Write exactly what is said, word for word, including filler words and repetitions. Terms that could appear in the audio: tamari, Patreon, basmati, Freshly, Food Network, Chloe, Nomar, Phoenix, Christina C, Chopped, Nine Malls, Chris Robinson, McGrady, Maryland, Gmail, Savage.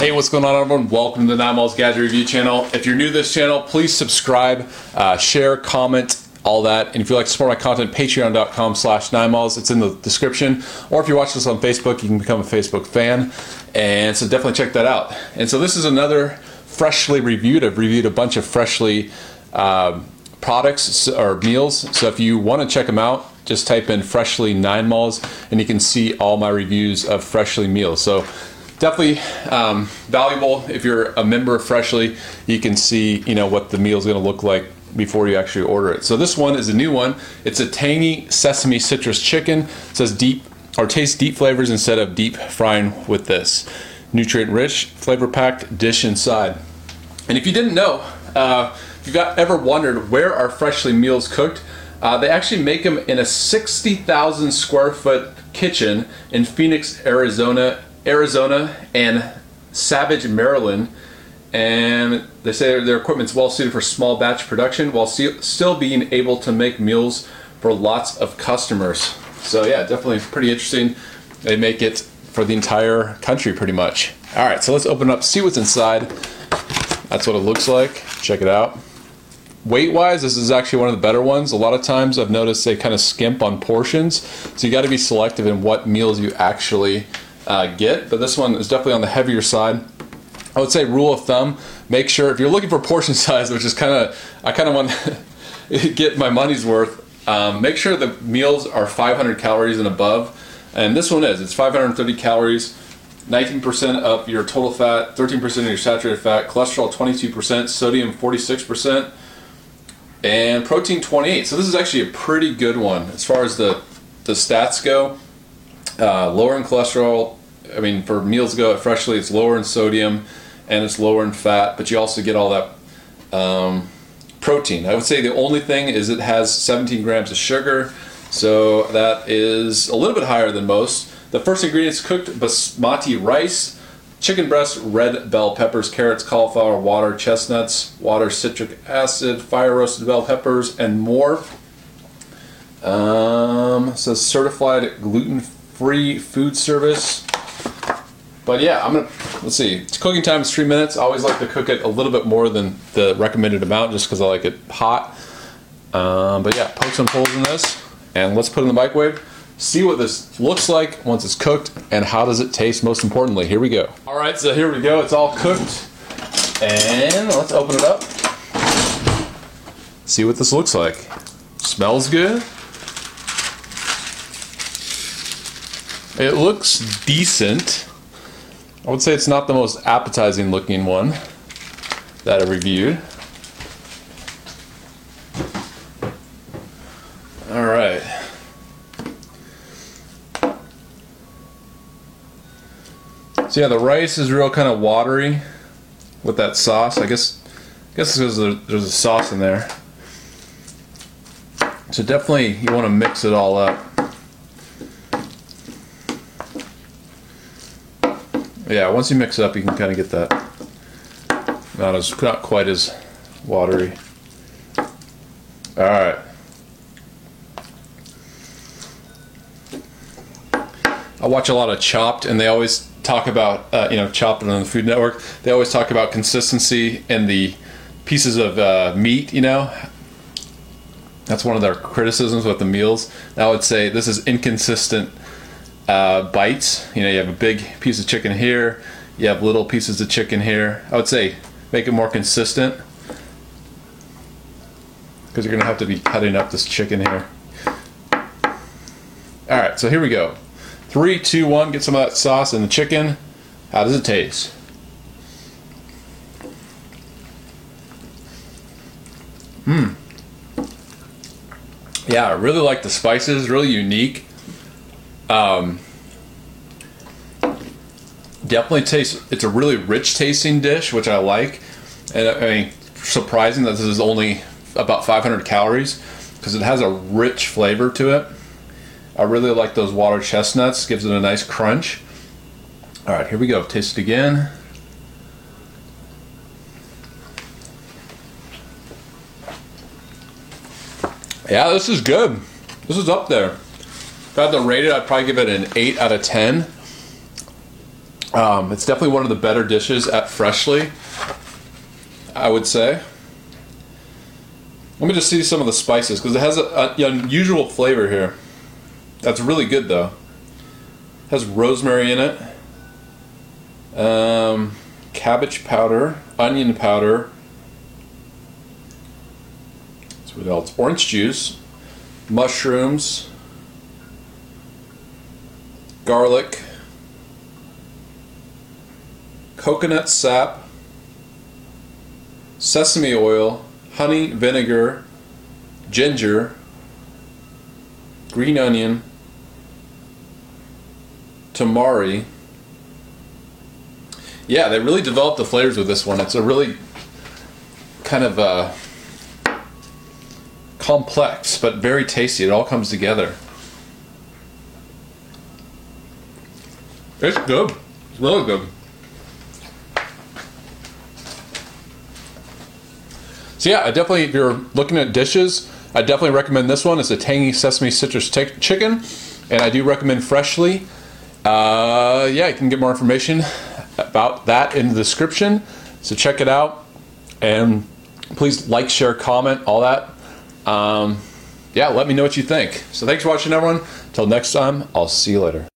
Hey, what's going on, everyone? Welcome to the Nine Malls Gadget Review channel. If you're new to this channel, please subscribe, uh, share, comment, all that. And if you'd like to support my content, patreon dot com slash nine malls. It's in the description. Or if you watch this on Facebook, you can become a Facebook fan. And so definitely check that out. And so this is another Freshly reviewed. I've reviewed a bunch of Freshly um, products or meals. So if you want to check them out, just type in Freshly Nine Malls and you can see all my reviews of Freshly meals. So definitely um, valuable. If you're a member of Freshly, you can see, you know, what the meal is going to look like before you actually order it. So this one is a new one. It's a tangy sesame citrus chicken. It says deep or taste deep flavors instead of deep frying with this. Nutrient rich, flavor packed dish inside. And if you didn't know, uh, if you've ever wondered where are Freshly meals cooked, uh, they actually make them in a sixty thousand square foot kitchen in Phoenix, Arizona, Arizona and Savage, Maryland, and they say their equipment's well suited for small batch production while still being able to make meals for lots of customers. So yeah, definitely pretty interesting. They make it for the entire country pretty much. All right, so let's open it up, see what's inside. That's what it looks like. Check it out. Weight wise, this is actually one of the better ones. A lot of times I've noticed they kind of skimp on portions, so you got to be selective in what meals you actually Uh, get, but this one is definitely on the heavier side. I would say rule of thumb, make sure if you're looking for portion size, which is kind of, I kind of want to get my money's worth, um, make sure the meals are five hundred calories and above, and this one is. It's five hundred thirty calories, nineteen percent of your total fat, thirteen percent of your saturated fat, cholesterol twenty-two percent, sodium forty-six percent, and protein twenty-eight. So this is actually a pretty good one as far as the, the stats go. Uh, lower in cholesterol. I mean, for meals go at Freshly, it's lower in sodium and it's lower in fat, but you also get all that um, protein. I would say the only thing is it has seventeen grams of sugar, so that is a little bit higher than most. The first ingredients: cooked basmati rice, chicken breast, red bell peppers, carrots, cauliflower, water, chestnuts, water, citric acid, fire roasted bell peppers, and more. Um, so certified gluten-free food service. But yeah, I'm gonna, let's see, it's cooking time is three minutes. I always like to cook it a little bit more than the recommended amount just because I like it hot. Um, but yeah, poke some holes in this and let's put it in the microwave, see what this looks like once it's cooked and how does it taste most importantly. Here we go. All right, so here we go, it's all cooked and let's open it up, see what this looks like. Smells good. It looks decent. I would say it's not the most appetizing looking one that I reviewed. All right. So yeah, the rice is real kind of watery with that sauce. I guess, I guess because there's a sauce in there. So definitely you want to mix it all up. Yeah, once you mix it up, you can kind of get that not as not quite as watery. All right. I watch a lot of Chopped, and they always talk about uh, you know Chopped on the Food Network. They always talk about consistency and the pieces of uh, meat. You know, that's one of their criticisms with the meals. And I would say this is inconsistent. Uh, bites. You know, you have a big piece of chicken here, you have little pieces of chicken here. I would say make it more consistent because you're gonna have to be cutting up this chicken here. All right, so here we go. Three, two, one. Get some of that sauce in the chicken. How does it taste? Mmm. Yeah, I really like the spices. Really unique. Um, definitely tastes, it's a really rich tasting dish, which I like. And I mean, surprising that this is only about five hundred calories because it has a rich flavor to it. I really like those water chestnuts, gives it a nice crunch. All right, here we go. Taste it again. Yeah, this is good. This is up there. If I had to rate it, I'd probably give it an eight out of ten. Um, it's definitely one of the better dishes at Freshly, I would say. Let me just see some of the spices, because it has an unusual flavor here. That's really good, though. It has rosemary in it, um, cabbage powder, onion powder. So what else? Orange juice, mushrooms, garlic, coconut sap, sesame oil, honey, vinegar, ginger, green onion, tamari. Yeah, they really developed the flavors with this one. It's a really kind of uh, complex, but very tasty. It all comes together. It's good. It's really good. So yeah, I definitely, if you're looking at dishes, I definitely recommend this one. It's a tangy sesame citrus chicken, and I do recommend Freshly. Uh, yeah, you can get more information about that in the description. So check it out, and please like, share, comment, all that. Um, yeah, let me know what you think. So thanks for watching, everyone. Till next time, I'll see you later.